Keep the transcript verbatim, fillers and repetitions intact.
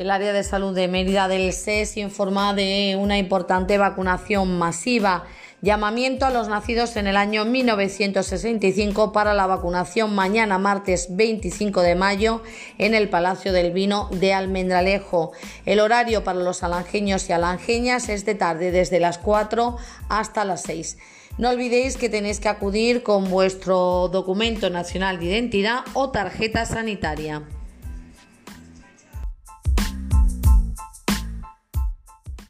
El área de salud de Mérida del S E S informa de una importante vacunación masiva. Llamamiento a los nacidos en el año mil novecientos sesenta y cinco para la vacunación mañana martes veinticinco de mayo en el Palacio del Vino de Almendralejo. El horario para los alangeños y alangeñas es de tarde desde las cuatro hasta las seis. No olvidéis que tenéis que acudir con vuestro documento nacional de identidad o tarjeta sanitaria.